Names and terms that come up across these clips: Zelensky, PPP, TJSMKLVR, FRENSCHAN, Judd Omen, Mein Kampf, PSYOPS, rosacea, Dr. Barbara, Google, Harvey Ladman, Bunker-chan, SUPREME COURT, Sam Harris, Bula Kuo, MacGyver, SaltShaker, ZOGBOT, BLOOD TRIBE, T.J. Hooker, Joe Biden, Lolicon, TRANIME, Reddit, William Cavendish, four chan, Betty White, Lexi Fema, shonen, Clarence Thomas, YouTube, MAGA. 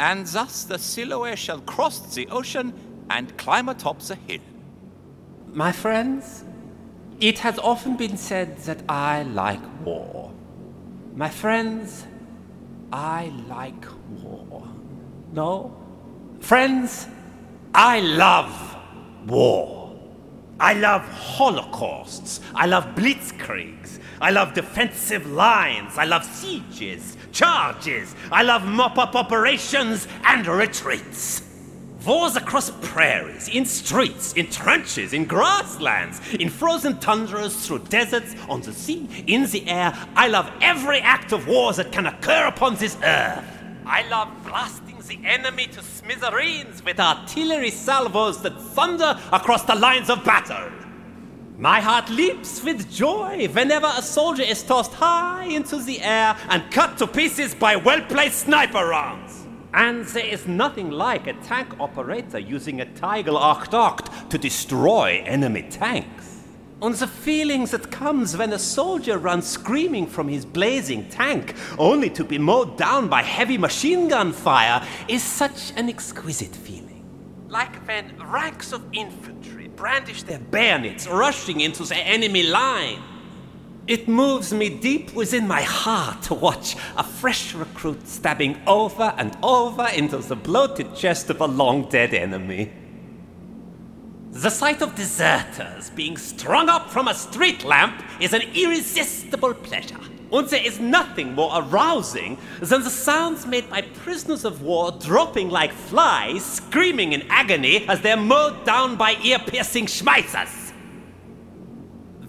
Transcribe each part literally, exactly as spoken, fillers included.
and thus the silhouette shall cross the ocean and climb atop the hill. My friends, it has often been said that I like war. My friends, I like war. No? Friends, I love war. I love holocausts. I love blitzkriegs. I love defensive lines. I love sieges, charges. I love mop-up operations and retreats. Wars across prairies, in streets, in trenches, in grasslands, in frozen tundras, through deserts, on the sea, in the air. I love every act of war that can occur upon this earth. I love blasting the enemy to smithereens with artillery salvos that thunder across the lines of battle. My heart leaps with joy whenever a soldier is tossed high into the air and cut to pieces by well-placed sniper rounds. And there is nothing like a tank operator using a Tigel acht acht to destroy enemy tanks. And the feeling that comes when a soldier runs screaming from his blazing tank only to be mowed down by heavy machine gun fire is such an exquisite feeling. Like when ranks of infantry brandish their bayonets rushing into the enemy line. It moves me deep within my heart to watch a fresh recruit stabbing over and over into the bloated chest of a long-dead enemy. The sight of deserters being strung up from a street lamp is an irresistible pleasure, and there is nothing more arousing than the sounds made by prisoners of war dropping like flies, screaming in agony as they're mowed down by ear-piercing Schmeissers.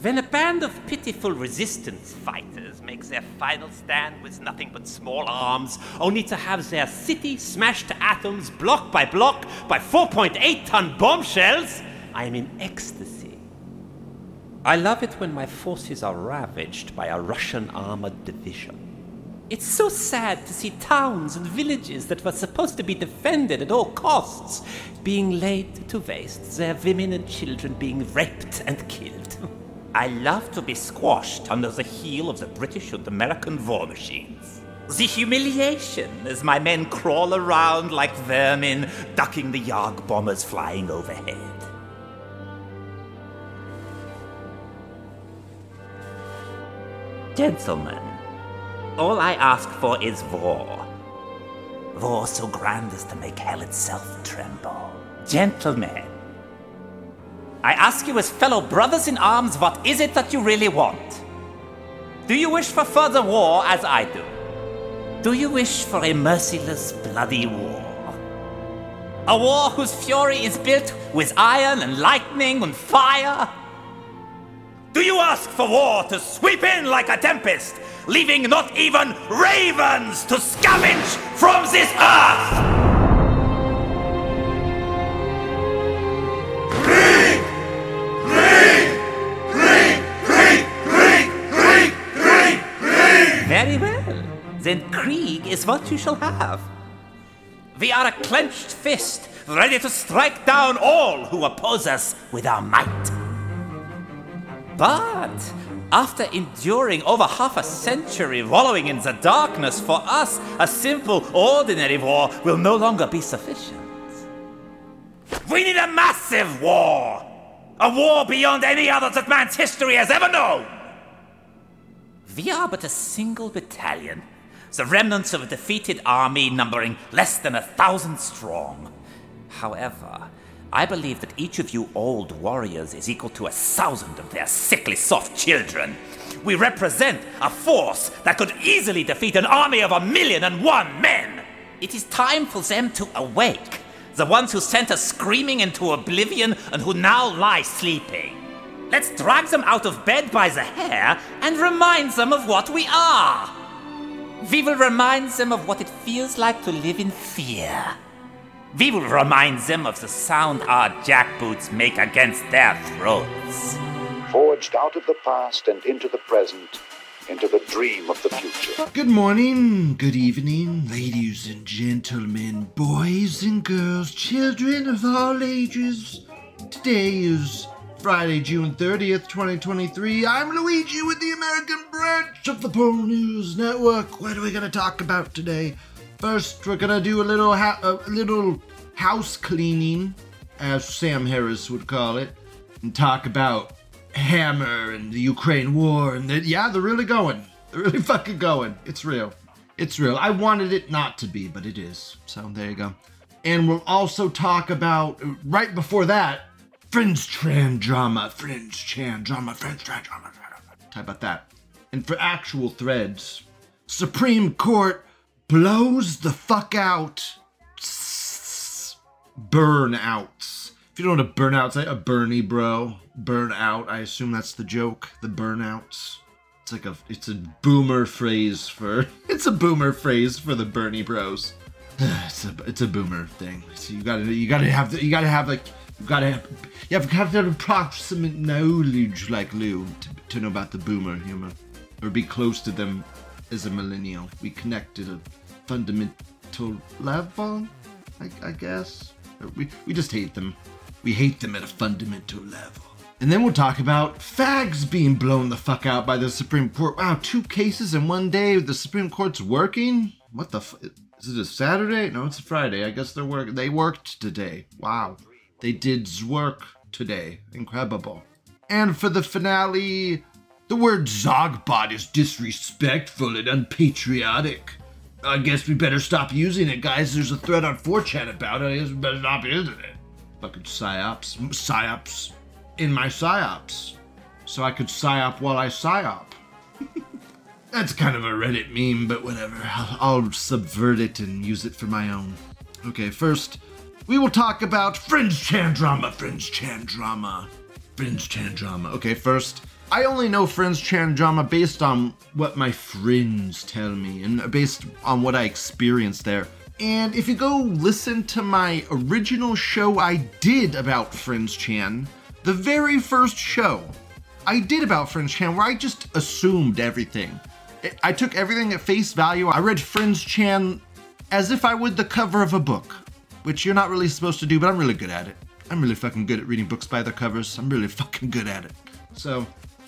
When a band of pitiful resistance fighters makes their final stand with nothing but small arms, only to have their city smashed to atoms block by block by four point eight ton bombshells, I am in ecstasy. I love it when my forces are ravaged by a Russian armored division. It's so sad to see towns and villages that were supposed to be defended at all costs being laid to waste, their women and children being raped and killed. I love to be squashed under the heel of the British and American war machines. The humiliation as my men crawl around like vermin, ducking the Yarg bombers flying overhead. Gentlemen, all I ask for is war. War so grand as to make hell itself tremble. Gentlemen, I ask you as fellow brothers in arms, what is it that you really want? Do you wish for further war as I do? Do you wish for a merciless, bloody war? A war whose fury is built with iron and lightning and fire? Do you ask for war to sweep in like a tempest, leaving not even ravens to scavenge from this earth? Very well, then Krieg is what you shall have. We are a clenched fist, ready to strike down all who oppose us with our might. But after enduring over half a century wallowing in the darkness, for us, a simple, ordinary war will no longer be sufficient. We need a massive war! A war beyond any other that man's history has ever known! We are but a single battalion, the remnants of a defeated army numbering less than a thousand strong. However, I believe that each of you old warriors is equal to a thousand of their sickly soft children. We represent a force that could easily defeat an army of a million and one men. It is time for them to awake, the ones who sent us screaming into oblivion and who now lie sleeping. Let's drag them out of bed by the hair and remind them of what we are. We will remind them of what it feels like to live in fear. We will remind them of the sound our jackboots make against their throats. Forged out of the past and into the present, into the dream of the future. Good morning, good evening, ladies and gentlemen, boys and girls, children of all ages. Today is Friday, June thirtieth, twenty twenty-three. I'm Luigi with the American branch of the Pole News Network. What are we going to talk about today? First, we're gonna do a little ha a little house cleaning, as Sam Harris would call it, and talk about Hammer and the Ukraine war. And the, yeah, they're really going. They're really fucking going. It's real. It's real. I wanted it not to be, but it is. So there you go. And we'll also talk about, right before that, FRENSCHAN drama, FRENSCHAN drama, FRENSCHAN drama. Talk about that. And for actual threads, Supreme Court blows the fuck out burnouts. If you don't know what a burnout's like, a Bernie bro, burnout. I assume that's the joke, the burnouts. It's like a, it's a boomer phrase for, it's a boomer phrase for the Bernie bros. It's a, it's a boomer thing. So you gotta, you gotta have, the, you gotta have like, you gotta have, you have to have an approximate knowledge like Lou to, to know about the boomer humor, or be close to them as a millennial. We connect at a fundamental level, I, I guess. Or we, we just hate them. We hate them at a fundamental level. And then we'll talk about fags being blown the fuck out by the Supreme Court. Wow, two cases in one day, the Supreme Court's working? What the f- is it a Saturday? No, it's a Friday. I guess they're work- they worked today. Wow. They did work today. Incredible. And for the finale, the word ZOGBOT is disrespectful and unpatriotic. I guess we better stop using it, guys. There's a thread on four chan about it. I guess we better stop using it. Fucking PSYOPs. PSYOPs. In my PSYOPs, so I could PSYOP while I PSYOP. That's kind of a Reddit meme, but whatever. I'll, I'll subvert it and use it for my own. Okay, first, we will talk about FRENSCHAN drama, FRENSCHAN drama, FRENSCHAN drama. Okay, first, I only know FRENSCHAN drama based on what my friends tell me and based on what I experienced there. And if you go listen to my original show I did about FRENSCHAN, the very first show I did about FRENSCHAN, where I just assumed everything. I took everything at face value. I read FRENSCHAN as if I would the cover of a book, which you're not really supposed to do, but I'm really good at it. I'm really fucking good at reading books by their covers. I'm really fucking good at it. So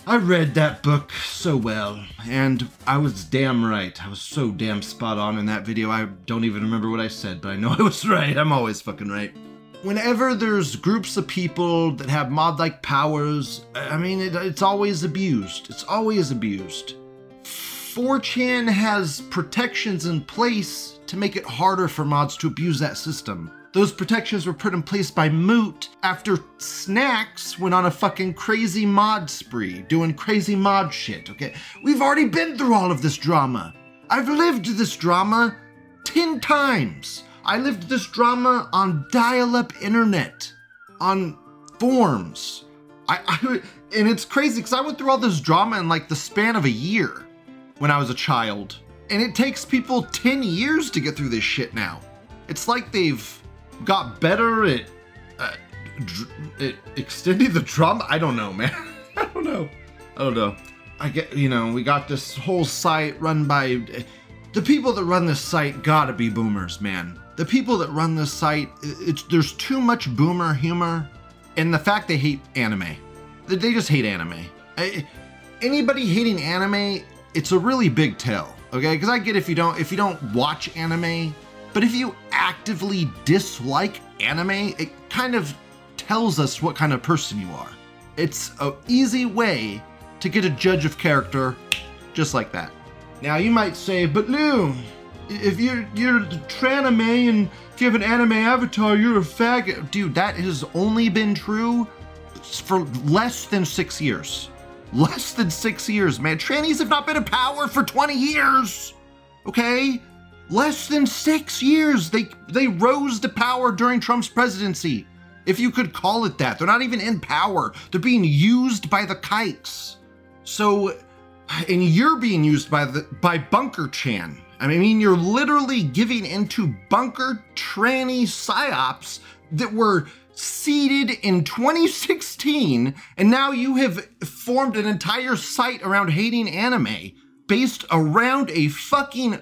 I read that book so well, and I was damn right. I was so damn spot on in that video. I don't even remember what I said, but I know I was right. I'm always fucking right. Whenever there's groups of people that have mod-like powers, I mean, it, it's always abused. It's always abused. four chan has protections in place to make it harder for mods to abuse that system. Those protections were put in place by Moot after Snacks went on a fucking crazy mod spree, doing crazy mod shit, okay? We've already been through all of this drama. I've lived this drama ten times. I lived this drama on dial-up internet, on forums. I, I and it's crazy because I went through all this drama in like the span of a year when I was a child. And it takes people ten years to get through this shit now. It's like they've got better at, uh, dr at extending the drama. I don't know, man. I don't know. I don't know. I get, you know, we got this whole site run by, uh, the people that run this site gotta be boomers, man. The people that run this site, it's, there's too much boomer humor, and the fact they hate anime. They just hate anime. I, anybody hating anime, it's a really big tell, okay? Because I get if you don't if you don't watch anime, but if you actively dislike anime, it kind of tells us what kind of person you are. It's an easy way to get a judge of character, just like that. Now you might say, but Lou, if you're, you're TRANIME and if you have an anime avatar, you're a faggot. Dude, that has only been true for less than six years. Less than six years, man. Trannies have not been in power for twenty years, okay? Less than six years. They, they rose to power during Trump's presidency, if you could call it that. They're not even in power. They're being used by the kikes. So, and you're being used by, the, by Bunker-chan. I mean, you're literally giving into bunker tranny psyops that were seeded in twenty sixteen, and now you have formed an entire site around hating anime based around a fucking,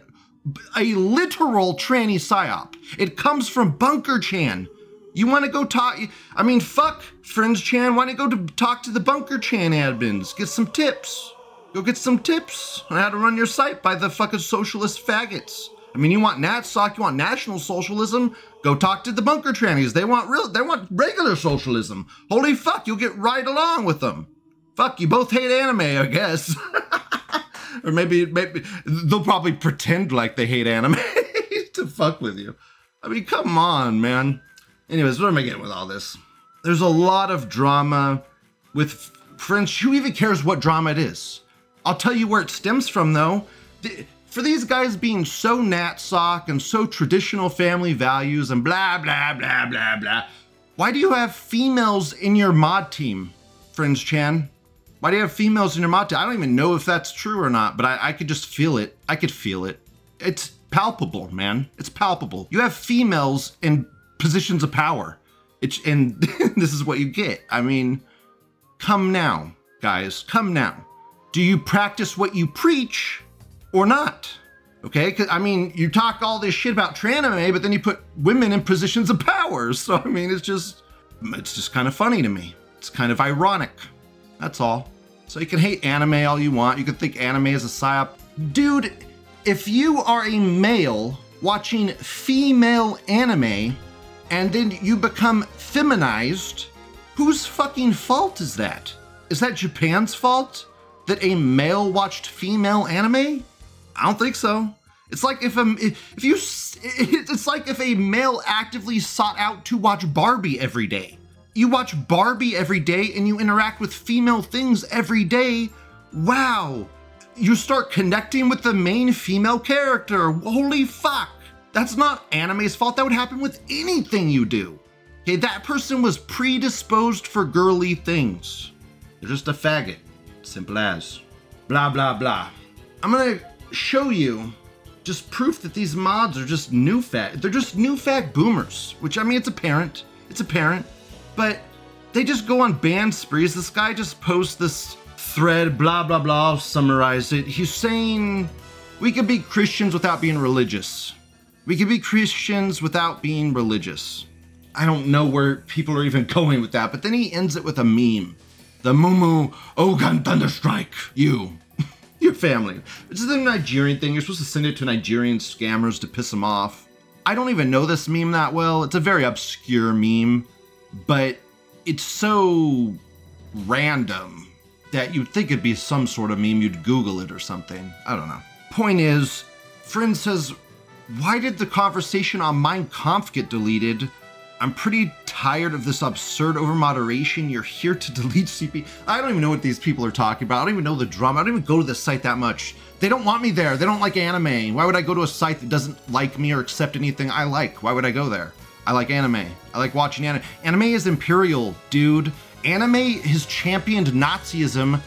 a literal tranny psyop. It comes from Bunker-chan. You want to go talk, I mean, fuck FRENSCHAN, why don't you go to talk to the Bunker-chan admins, get some tips. Go get some tips on how to run your site by the fucking socialist faggots. I mean, you want NatSoc, you want National Socialism, go talk to the bunker trannies. They want real, they want regular socialism. Holy fuck, you'll get right along with them. Fuck, you both hate anime, I guess. Or maybe, maybe they'll probably pretend like they hate anime to fuck with you. I mean, come on, man. Anyways, what am I getting with all this? There's a lot of drama with French. Who even cares what drama it is? I'll tell you where it stems from, though. For these guys being so NatSoc and so traditional family values and blah, blah, blah, blah, blah, why do you have females in your mod team, FRENSCHAN? Why do you have females in your mod team? I don't even know if that's true or not, but I, I could just feel it. I could feel it. It's palpable, man. It's palpable. You have females in positions of power. It's, and this is what you get. I mean, come now, guys. Come now. Do you practice what you preach or not? Okay, 'cause, I mean, you talk all this shit about TRANIME, but then you put women in positions of power. So, I mean, it's just, it's just kind of funny to me. It's kind of ironic. That's all. So you can hate anime all you want. You can think anime is a psyop. Dude, if you are a male watching female anime, and then you become feminized, whose fucking fault is that? Is that Japan's fault that a male watched female anime? I don't think so. It's like if a, if you, it's like if a male actively sought out to watch Barbie every day. You watch Barbie every day and you interact with female things every day. Wow. You start connecting with the main female character. Holy fuck. That's not anime's fault. That would happen with anything you do. Okay, that person was predisposed for girly things. They're just a faggot. Simple as. Blah, blah, blah. I'm gonna show you just proof that these mods are just new fag. They're just new fag boomers, which, I mean, it's apparent. It's apparent. But they just go on ban sprees. This guy just posts this thread, blah, blah, blah. I'll summarize it. He's saying we could be Christians without being religious. We could be Christians without being religious. I don't know where people are even going with that, but then he ends it with a meme. The Mumu Ogan Thunderstrike, you, your family. This is a Nigerian thing. You're supposed to send it to Nigerian scammers to piss them off. I don't even know this meme that well. It's a very obscure meme, but it's so random that you'd think it'd be some sort of meme. You'd Google it or something. I don't know. Point is, Friend says, why did the conversation on Mein Kampf get deleted? I'm pretty tired of this absurd over-moderation. You're here to delete C P. I don't even know what these people are talking about. I don't even know the drama. I don't even go to this site that much. They don't want me there. They don't like anime. Why would I go to a site that doesn't like me or accept anything I like? Why would I go there? I like anime. I like watching anime. Anime is imperial, dude. Anime has championed Nazism.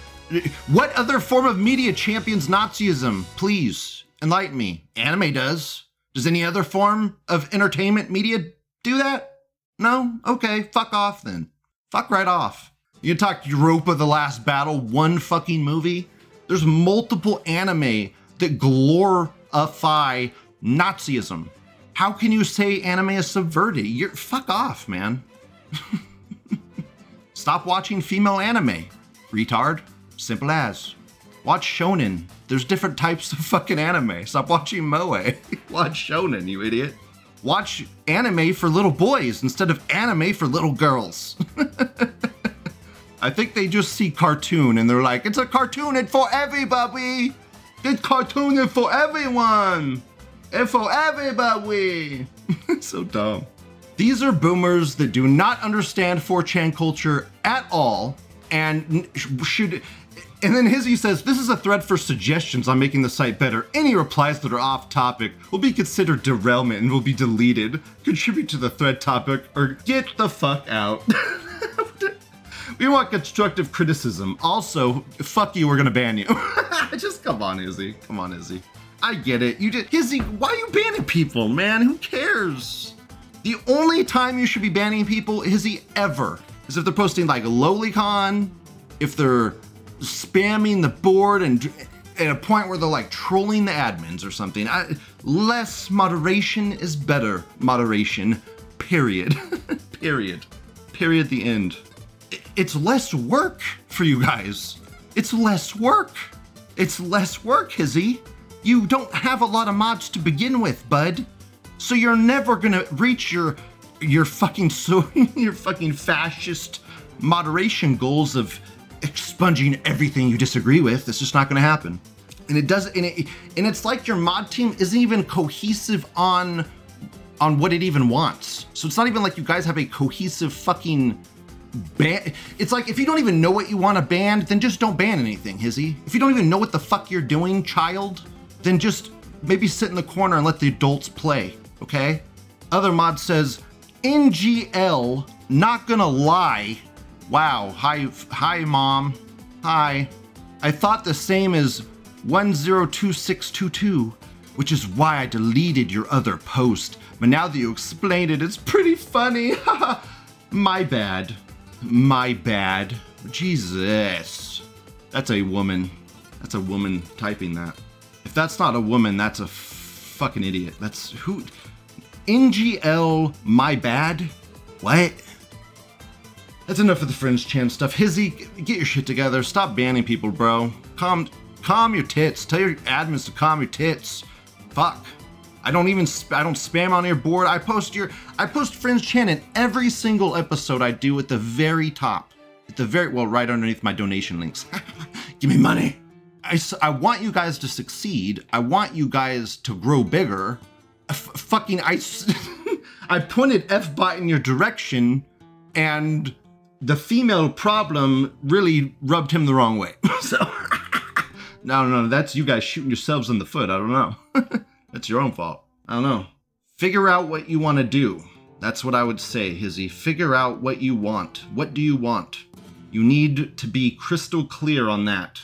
What other form of media champions Nazism? Please, enlighten me. Anime does. Does any other form of entertainment media do that? No? Okay, fuck off then. Fuck right off. You talk Europa the Last Battle, one fucking movie? There's multiple anime that glorify Nazism. How can you say anime is subverted? You're, fuck off, man. Stop watching female anime, retard. Simple as. Watch shonen. There's different types of fucking anime. Stop watching moe. Watch shonen, you idiot. Watch anime for little boys instead of anime for little girls. I think they just see cartoon and they're like, it's a cartoon and for everybody. It's cartoon and for everyone. And for everybody. So dumb. These are boomers that do not understand four chan culture at all and should, and then Hizzy says, this is a thread for suggestions on making the site better. Any replies that are off topic will be considered derailment and will be deleted. Contribute to the thread topic or get the fuck out. We want constructive criticism. Also, fuck you, we're gonna ban you. Just come on, Hizzy. Come on, Hizzy. I get it. You did. Hizzy, why are you banning people, man? Who cares? The only time you should be banning people, Hizzy, ever, is if they're posting like Lolicon, if they're spamming the board and at a point where they're like trolling the admins or something. I, less moderation is better moderation, period. Period. Period, the end. It's less work for you guys. It's less work. It's less work, Hizzy. You don't have a lot of mods to begin with, bud. So you're never gonna reach your your fucking so your fucking fascist moderation goals of expunging everything you disagree with. It's just not gonna happen. And it doesn't. And, it, and it's like your mod team isn't even cohesive on on what it even wants. So it's not even like you guys have a cohesive fucking ban. It's like, if you don't even know what you want to ban, then just don't ban anything, Hizzy. If you don't even know what the fuck you're doing, child, then just maybe sit in the corner and let the adults play, okay? Other mod says, N G L, not gonna lie. Wow, hi, hi mom, hi. I thought the same as one zero two six two two, which is why I deleted your other post. But now that you explained it, it's pretty funny. My bad. My bad. Jesus. That's a woman. That's a woman typing that. If that's not a woman, that's a fucking idiot. That's who? N G L, my bad? What? That's enough of the Frenschan stuff. Hizzy, get your shit together. Stop banning people, bro. Calm, calm your tits. Tell your admins to calm your tits. Fuck. I don't even, sp I don't spam on your board. I post your, I post Frenschan in every single episode I do at the very top. At the very, well, right underneath my donation links. Give me money. I, I want you guys to succeed. I want you guys to grow bigger. F fucking, I, I pointed F-bot in your direction and the female problem really rubbed him the wrong way. So, no, no, no, that's you guys shooting yourselves in the foot. I don't know. That's your own fault. I don't know. Figure out what you want to do. That's what I would say, Hizzy. Figure out what you want. What do you want? You need to be crystal clear on that.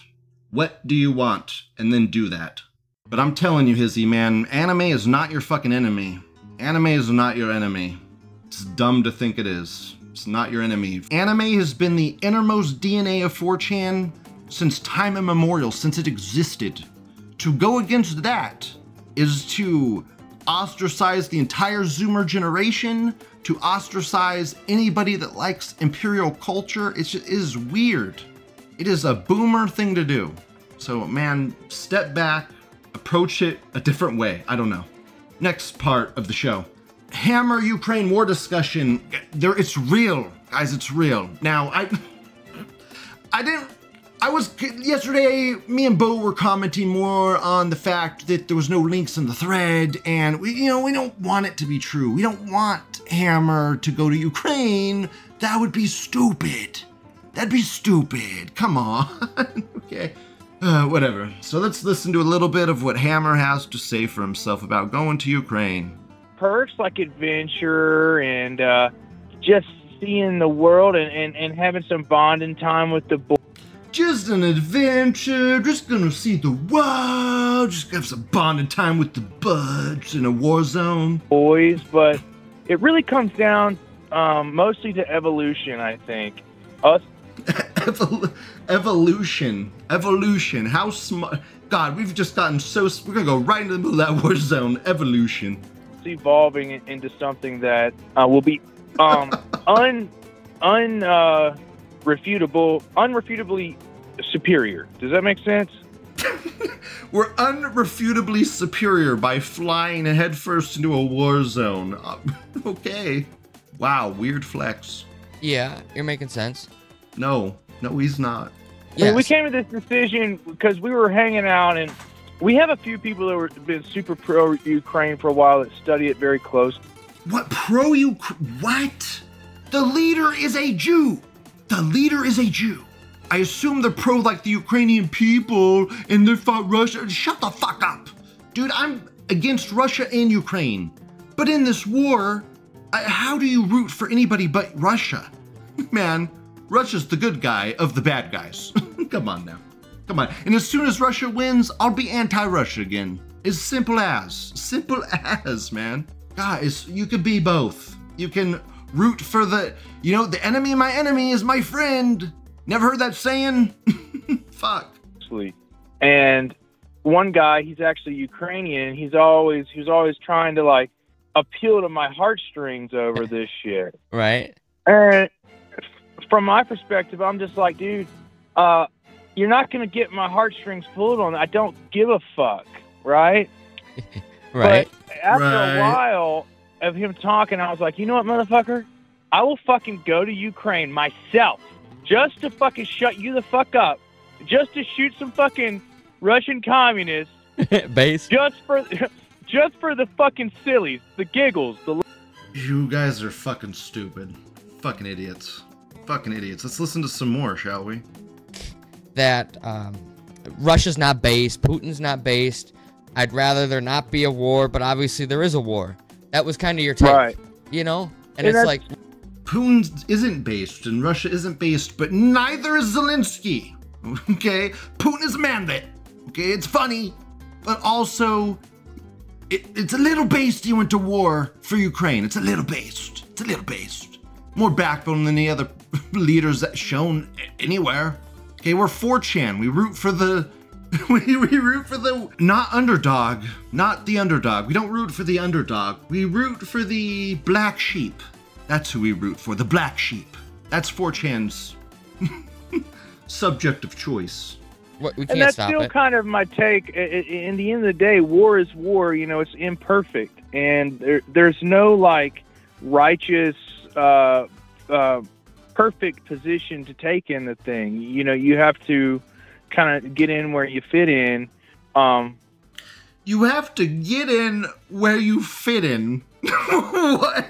What do you want? And then do that. But I'm telling you, Hizzy, man, anime is not your fucking enemy. Anime is not your enemy. It's dumb to think it is. It's not your enemy. Anime has been the innermost D N A of four chan since time immemorial, since it existed. To go against that is to ostracize the entire Zoomer generation, to ostracize anybody that likes imperial culture. It's just, it is weird. It is a boomer thing to do. So man, step back, approach it a different way. I don't know. Next part of the show. Hammer Ukraine war discussion. There, it's real, guys, it's real. Now, I, I didn't, I was, yesterday, me and Bo were commenting more on the fact that there was no links in the thread, and we, you know, we don't want it to be true. We don't want Hammer to go to Ukraine. That would be stupid. That'd be stupid. Come on. Okay. Uh, whatever. So let's listen to a little bit of what Hammer has to say for himself about going to Ukraine. Perks like adventure and uh, just seeing the world and, and, and having some bonding time with the boys. Just an adventure, just gonna see the world, just have some bonding time with the buds in a war zone. Boys, but it really comes down um, mostly to evolution, I think. Us. Evol evolution, evolution, how smart. God, we've just gotten so, we're gonna go right into the middle of that war zone, evolution. It's evolving into something that uh, will be um, un, un, uh, refutable, unrefutably superior. Does that make sense? We're unrefutably superior by flying headfirst into a war zone. Okay. Wow, weird flex. Yeah, you're making sense. No, no, he's not. Yes. I mean, we came to this decision because we were hanging out, and we have a few people that have been super pro-Ukraine for a while that study it very close. What? Pro-Ukraine? What? The leader is a Jew. The leader is a Jew. I assume they're pro like the Ukrainian people and they fought Russia. Shut the fuck up. Dude, I'm against Russia and Ukraine. But in this war, I, how do you root for anybody but Russia? Man, Russia's the good guy of the bad guys. Come on now. Come on. And as soon as Russia wins, I'll be anti-Russia again. It's simple as. Simple as, man. Guys, you could be both. You can root for the, you know, the enemy of my enemy is my friend. Never heard that saying? Fuck. And one guy, he's actually Ukrainian. He's always, he was always trying to like appeal to my heartstrings over this shit. Right. And from my perspective, I'm just like, dude, uh, you're not going to get my heartstrings pulled on. I don't give a fuck. right? Right. But after right. a while of him talking, I was like, you know what, motherfucker? I will fucking go to Ukraine myself just to fucking shut you the fuck up, just to shoot some fucking Russian communists. Base. Just for, just for the fucking sillies, the giggles, the... You guys are fucking stupid. Fucking idiots. Fucking idiots. Let's listen to some more, shall we? That, um... Russia's not based. Putin's not based. I'd rather there not be a war, but obviously there is a war. That was kind of your take, right. You know? And, and it's like... Putin isn't based, and Russia isn't based, but neither is Zelensky, okay? Putin is a manlet, okay? It's funny, but also, it, it's a little based he went to war for Ukraine. It's a little based. It's a little based. More backbone than the other leaders that shown anywhere. Okay, we're four chan. We root for the... We, we root for the not underdog, not the underdog. We don't root for the underdog. We root for the black sheep. That's who we root for, the black sheep. That's four chan's subject of choice. What, we can't and that's stop still it. Kind of my take. In the end of the day, war is war. You know, it's imperfect, and there, there's no like righteous, uh, uh, perfect position to take in the thing. You know, you have to kind of get in where you fit in. Um, you have to get in where you fit in. What?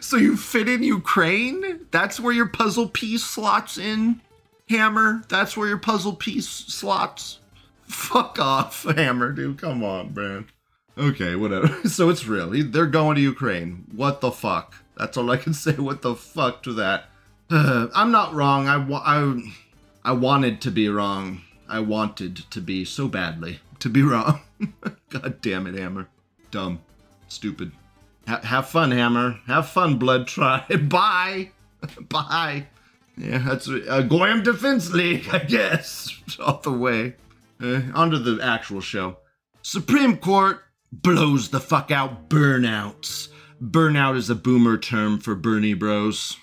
So you fit in Ukraine? That's where your puzzle piece slots in, Hammer? That's where your puzzle piece slots? Fuck off, Hammer, dude. Come on, man. Okay, whatever. So it's real. They're going to Ukraine. What the fuck? That's all I can say. What the fuck to that? Uh, I'm not wrong. I, wa- I, I wanted to be wrong. I wanted to be so badly to be wrong. God damn it, Hammer. Dumb. Stupid. Ha- have fun, Hammer. Have fun, Blood Tribe. Bye. Bye. Yeah, that's a Goyam Defense League, I guess. All the way. Uh, on to the actual show. Supreme Court blows the fuck out burnouts. Burnout is a boomer term for Bernie bros.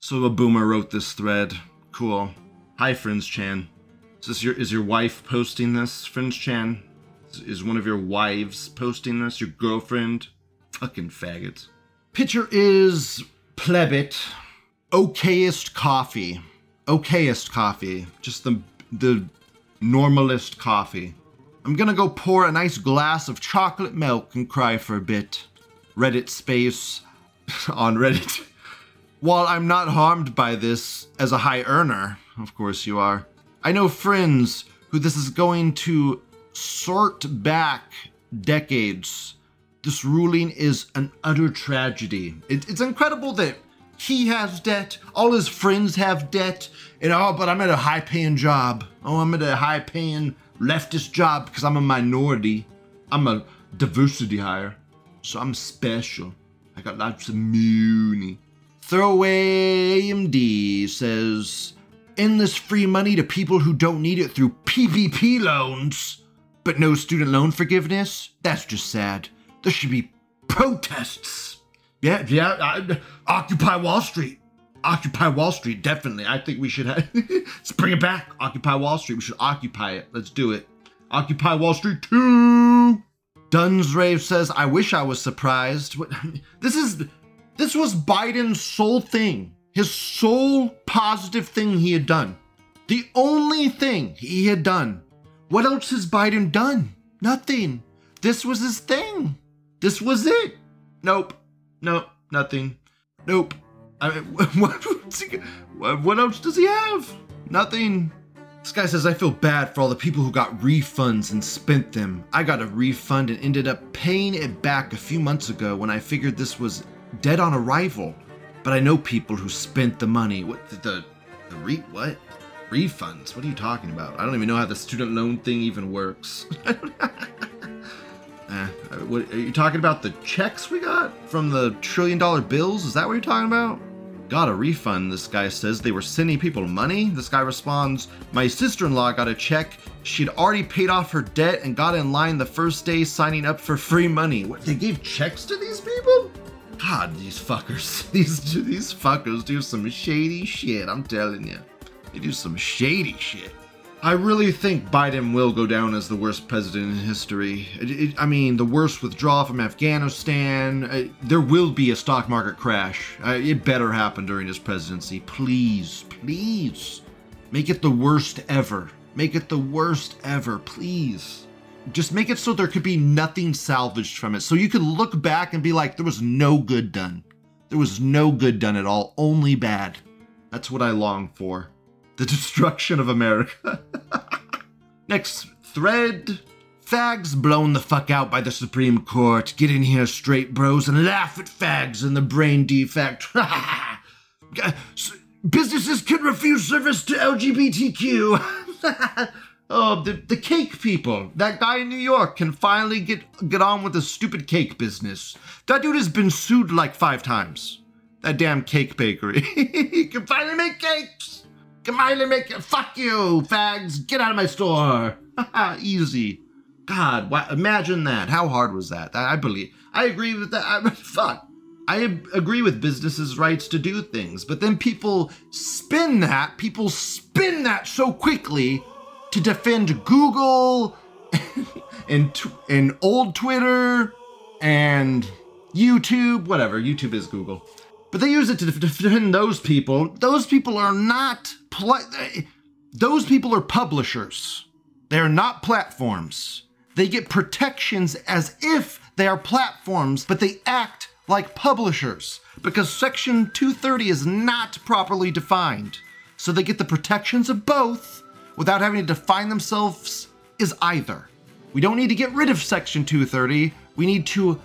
So a boomer wrote this thread. Cool. Hi, FRENSCHAN. Is this your is your wife posting this, FRENSCHAN? Is one of your wives posting this? Your girlfriend? Fucking faggots. Picture is plebit. Okayest coffee. Okayest coffee. Just the the normalest coffee. I'm gonna go pour a nice glass of chocolate milk and cry for a bit. Reddit space on Reddit. While I'm not harmed by this as a high earner, of course you are, I know friends who this is going to sort back decades. This ruling is an utter tragedy. It, it's incredible that he has debt, all his friends have debt, and oh, but I'm at a high-paying job. Oh, I'm at a high-paying leftist job because I'm a minority. I'm a diversity hire, so I'm special. I got lots of money. Throwaway A M D says, endless free money to people who don't need it through P P P loans, but no student loan forgiveness? That's just sad. There should be protests. Yeah, yeah, I, Occupy Wall Street. Occupy Wall Street, definitely. I think we should have, let's bring it back. Occupy Wall Street, we should occupy it. Let's do it. Occupy Wall Street two. Dunsrave says, I wish I was surprised. What, this is, this was Biden's sole thing. His sole positive thing he had done. The only thing he had done. What else has Biden done? Nothing. This was his thing. This was it. Nope. Nope. Nothing. Nope. I mean, what, what, what else does he have? Nothing. This guy says, I feel bad for all the people who got refunds and spent them. I got a refund and ended up paying it back a few months ago when I figured this was dead on arrival. But I know people who spent the money. What the, the, the re, what? Refunds? What are you talking about? I don't even know how the student loan thing even works. eh, what, are you talking about the checks we got from the trillion dollar bills? Is that what you're talking about? Got a refund, this guy says. They were sending people money? This guy responds, my sister-in-law got a check. She'd already paid off her debt and got in line the first day signing up for free money. What, they gave checks to these people? God, these fuckers. These these fuckers do some shady shit, I'm telling you. They do some shady shit. I really think Biden will go down as the worst president in history. It, it, I mean, the worst withdrawal from Afghanistan. Uh, there will be a stock market crash. Uh, it better happen during his presidency. Please, please. Make it the worst ever. Make it the worst ever, please. Just make it so there could be nothing salvaged from it. So you could look back and be like, there was no good done. There was no good done at all, only bad. That's what I long for. The destruction of America. Next thread. Fags blown the fuck out by the Supreme Court. Get in here, straight bros, and laugh at fags and the brain defect. Businesses can refuse service to L G B T Q. Oh, the, the cake people. That guy in New York can finally get get on with the stupid cake business. That dude has been sued like five times. That damn cake bakery. He can finally make cakes. Can finally make it. Fuck you, fags. Get out of my store. Easy. God, why, imagine that. How hard was that? I, I believe. I agree with that. I, fuck. I agree with businesses' rights to do things, but then people spin that. People spin that so quickly to defend Google and, and old Twitter and YouTube, whatever. YouTube is Google. But they use it to defend those people. Those people are not, pl- those people are publishers. They are not platforms. They get protections as if they are platforms, but they act like publishers because Section two thirty is not properly defined. So they get the protections of both without having to define themselves as either. We don't need to get rid of Section two thirty. We need to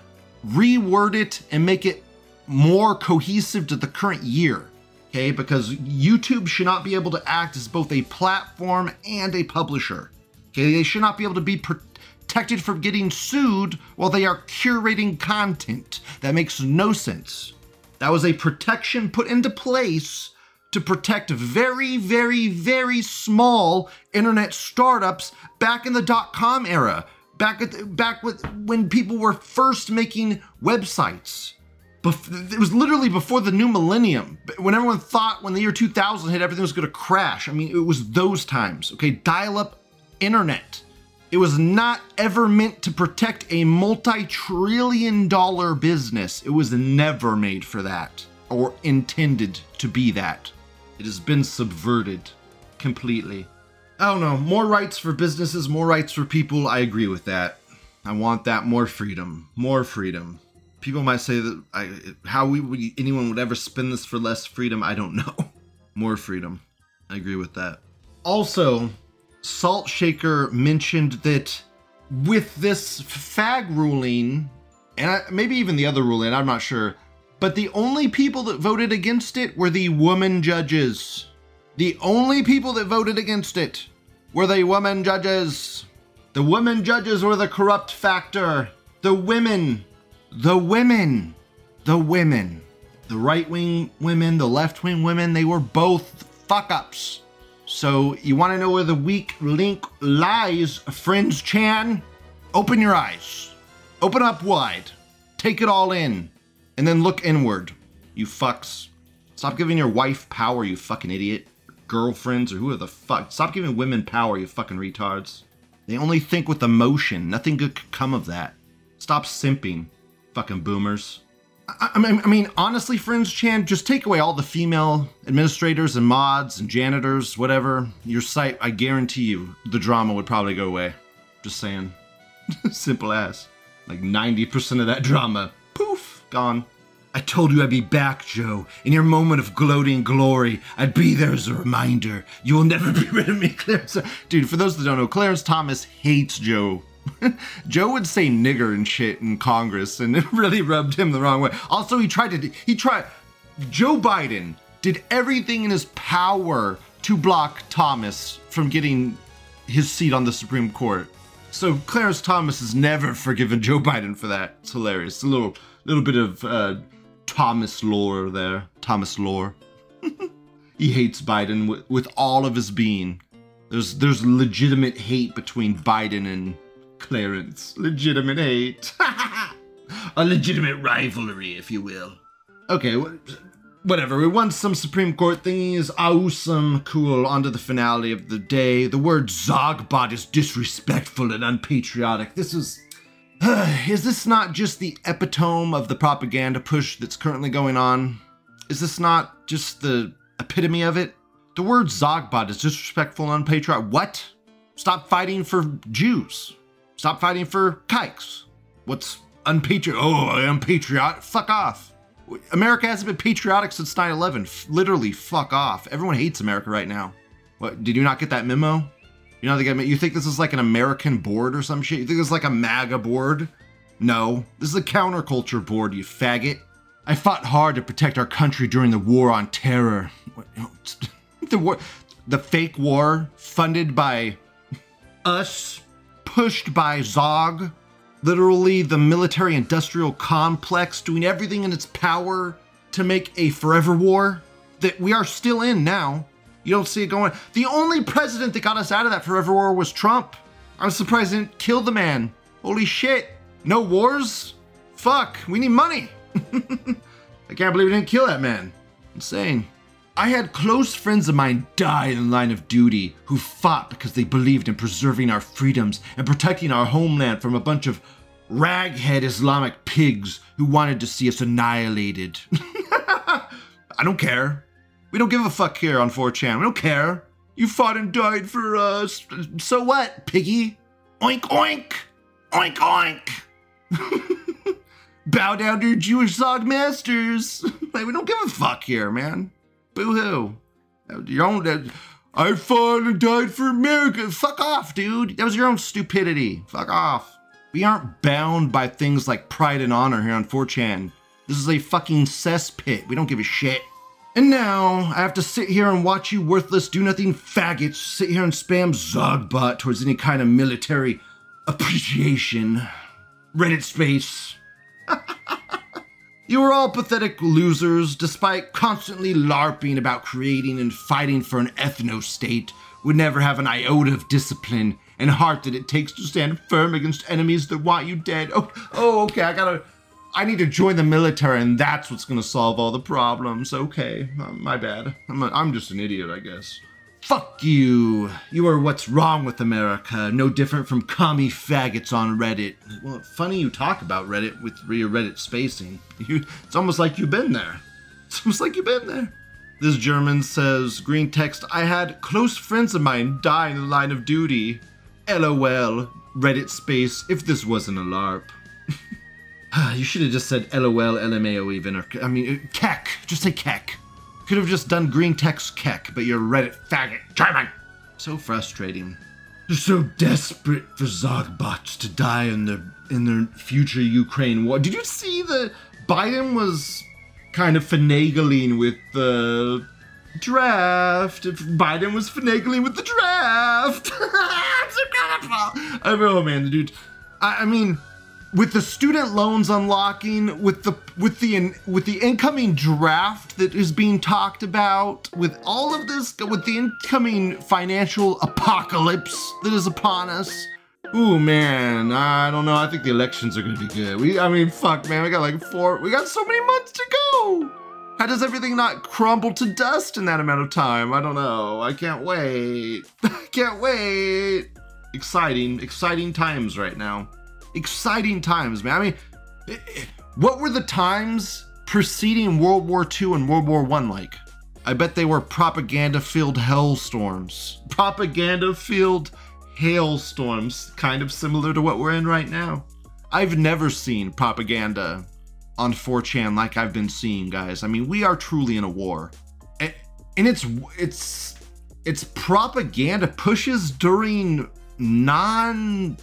reword it and make it more cohesive to the current year, okay? Because YouTube should not be able to act as both a platform and a publisher, okay? They should not be able to be protected from getting sued while they are curating content. That makes no sense. That was a protection put into place to protect very, very, very small internet startups back in the dot-com era, back at the, back with when people were first making websites. Bef- it was literally before the new millennium, when everyone thought when the year two thousand hit, everything was going to crash. I mean, it was those times, okay? Dial-up internet. It was not ever meant to protect a multi-trillion dollar business. It was never made for that or intended to be that. It has been subverted completely. I don't know, more rights for businesses, more rights for people. I agree with that. I want that, more freedom, more freedom. People might say that I, how we would, anyone would ever spin this for less freedom. I don't know. More freedom. I agree with that. Also, SaltShaker mentioned that with this fag ruling, and I, maybe even the other ruling, I'm not sure, but the only people that voted against it were the woman judges. The only people that voted against it were the woman judges. The women judges were the corrupt factor. The women, the women, the women, the right-wing women, the left-wing women, they were both fuck-ups. So you want to know where the weak link lies, FRENSCHAN? Open your eyes. Open up wide. Take it all in. And then look inward, you fucks. Stop giving your wife power, you fucking idiot. Girlfriends or whoever the fuck. Stop giving women power, you fucking retards. They only think with emotion. Nothing good could come of that. Stop simping, fucking boomers. I, I, mean, I mean, honestly, FRENSCHAN, just take away all the female administrators and mods and janitors, whatever. Your site, I guarantee you, the drama would probably go away. Just saying. Simple as. Like ninety percent of that drama. Poof. Gone. I told you I'd be back, Joe. In your moment of gloating glory, I'd be there as a reminder. You will never be rid of me, Clarence. Dude, for those that don't know, Clarence Thomas hates Joe. Joe would say nigger and shit in Congress, and it really rubbed him the wrong way. Also, he tried to, he tried, Joe Biden did everything in his power to block Thomas from getting his seat on the Supreme Court. So Clarence Thomas has never forgiven Joe Biden for that. It's hilarious. A little... Little bit of uh, Thomas lore there. Thomas lore. He hates Biden w- with all of his being. There's there's legitimate hate between Biden and Clarence. Legitimate hate. A legitimate rivalry, if you will. Okay, whatever, we won some Supreme Court thingies. Awesome, cool. On to the finale of the day. The word ZOGBOT is disrespectful and unpatriotic. This is... Uh, is this not just the epitome of the propaganda push that's currently going on? Is this not just the epitome of it? The word ZOGBOT is disrespectful and unpatriotic. What? Stop fighting for Jews. Stop fighting for kikes. What's unpatriotic? Oh, unpatriotic? Fuck off. America hasn't been patriotic since nine eleven. Literally, fuck off. Everyone hates America right now. What, did you not get that memo? You know, they get, you think this is like an American board or some shit? You think this is like a MAGA board? No, this is a counterculture board, you faggot. I fought hard to protect our country during the war on terror. The war, the fake war funded by us, pushed by Zog. Literally the military-industrial complex doing everything in its power to make a forever war that we are still in now. You don't see it going. The only president that got us out of that forever war was Trump. I'm surprised they didn't kill the man. Holy shit. No wars? Fuck, we need money. I can't believe we didn't kill that man. Insane. I had close friends of mine die in the line of duty who fought because they believed in preserving our freedoms and protecting our homeland from a bunch of raghead Islamic pigs who wanted to see us annihilated. I don't care. We don't give a fuck here on four chan. We don't care. You fought and died for us. So what, piggy? Oink, oink. Oink, oink. Bow down to your Jewish Zog masters. Like, we don't give a fuck here, man. Boo-hoo. Your own, uh, I fought and died for America. Fuck off, dude. That was your own stupidity. Fuck off. We aren't bound by things like pride and honor here on four chan. This is a fucking cesspit. We don't give a shit. And now, I have to sit here and watch you worthless do-nothing faggots sit here and spam ZOGBOT towards any kind of military appreciation. Reddit space. You are all pathetic losers, despite constantly LARPing about creating and fighting for an ethno-state, would never have an iota of discipline and heart that it takes to stand firm against enemies that want you dead. Oh, oh okay, I gotta... I need to join the military, and that's what's gonna solve all the problems. Okay, um, my bad. I'm, a, I'm just an idiot, I guess. Fuck you. You are what's wrong with America, no different from commie faggots on Reddit. Well, funny you talk about Reddit with your Reddit spacing. You, it's almost like you've been there. It's almost like you've been there. This German says, green text, I had close friends of mine die in the line of duty. LOL, Reddit space, if this wasn't a LARP. You should have just said LOL, L M A O even, or, I mean, kek, just say kek. Could have just done green text kek, but you're a Reddit faggot. German! So frustrating. They're so desperate for ZOGBOTs to die in their in their future Ukraine war. Did you see that Biden was kind of finagling with the draft? Biden was finagling with the draft. It's incredible. I mean, oh man, the dude. I, I mean, with the student loans unlocking, with the with the with the incoming draft that is being talked about, with all of this, with the incoming financial apocalypse that is upon us. Ooh man, I don't know. I think the elections are gonna be good. We, I mean, fuck man, we got like four. We got so many months to go. How does everything not crumble to dust in that amount of time? I don't know. I can't wait. I can't wait. Exciting, exciting times right now. Exciting times, man. I mean, it, it, what were the times preceding World War Two and World War One like? I bet they were propaganda-filled hellstorms. Propaganda-filled hailstorms, kind of similar to what we're in right now. I've never seen propaganda on four chan like I've been seeing, guys. I mean, we are truly in a war. And, and it's, it's, it's propaganda pushes during non-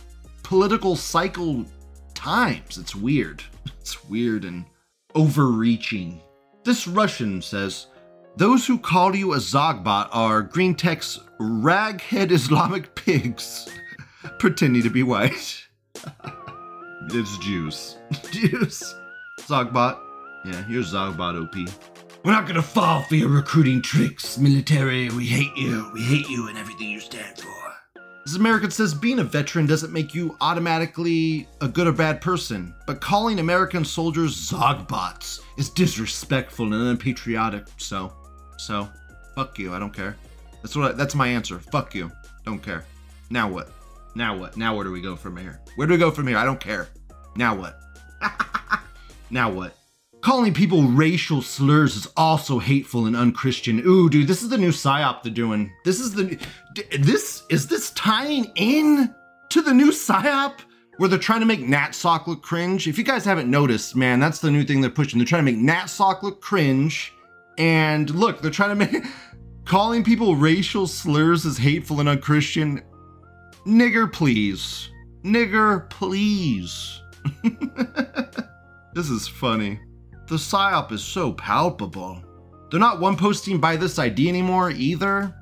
political cycle times. It's weird. It's weird and overreaching. This Russian says, those who call you a ZOGBOT are green tech's raghead Islamic pigs pretending to be white. It's Jews. Jews. ZOGBOT. Yeah, you're ZOGBOT O P. We're not gonna fall for your recruiting tricks, military. We hate you. We hate you and everything you stand for. This American says being a veteran doesn't make you automatically a good or bad person, but calling American soldiers Zogbots is disrespectful and unpatriotic. So, so, fuck you. I don't care. That's what. I, that's my answer. Fuck you. Don't care. Now what? Now what? Now where do we go from here? Where do we go from here? I don't care. Now what? Now what? Calling people racial slurs is also hateful and unchristian. Ooh, dude, this is the new psyop they're doing. This is the, this, is this tying in to the new psyop where they're trying to make NatSoc look cringe? If you guys haven't noticed, man, that's the new thing they're pushing. They're trying to make NatSoc look cringe. And look, they're trying to make, calling people racial slurs is hateful and unchristian. Nigger, please. Nigger, please. This is funny. The psyop is so palpable. They're not one posting by this I D anymore either,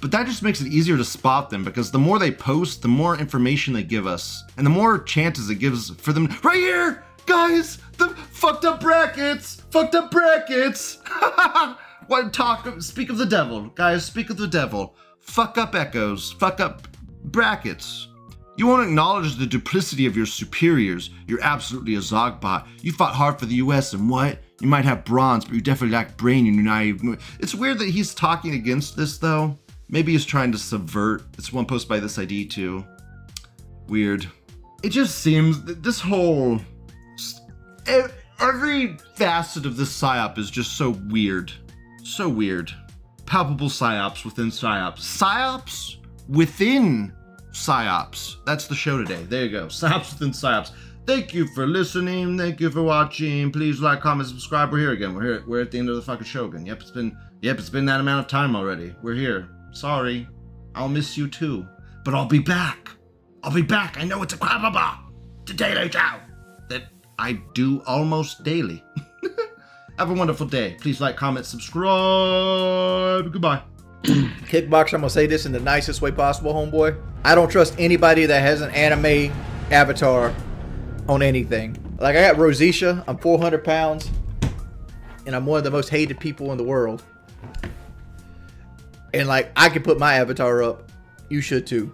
but that just makes it easier to spot them because the more they post, the more information they give us and the more chances it gives for them. Right here, guys, the fucked up brackets, fucked up brackets. What talk, speak of the devil, guys, speak of the devil. Fuck up echoes, fuck up brackets. You won't acknowledge the duplicity of your superiors. You're absolutely a Zogbot. You fought hard for the U S and what? You might have bronze, but you definitely lack brain and you're naive. It's weird that he's talking against this though. Maybe he's trying to subvert. It's one post by this I D too. Weird. It just seems that this whole, every facet of this psyop is just so weird. So weird. Palpable psyops within psyops. Psyops within psyops. That's the show today. There you go. Psyops within psyops. Thank you for listening. Thank you for watching. Please like, comment, subscribe. We're here again. We're here. We're at the end of the fucking show again. Yep, it's been yep, it's been that amount of time already. We're here. Sorry. I'll miss you too. But I'll be back. I'll be back. I know it's a blah blah blah. It's a daily show that I do almost daily. Have a wonderful day. Please like, comment, subscribe. Goodbye. Kickboxer, I'm gonna say this in the nicest way possible, homeboy. I don't trust anybody that has an anime avatar on anything. Like, I got rosacea, I'm four hundred pounds, and I'm one of the most hated people in the world. And like, I can put my avatar up. You should too.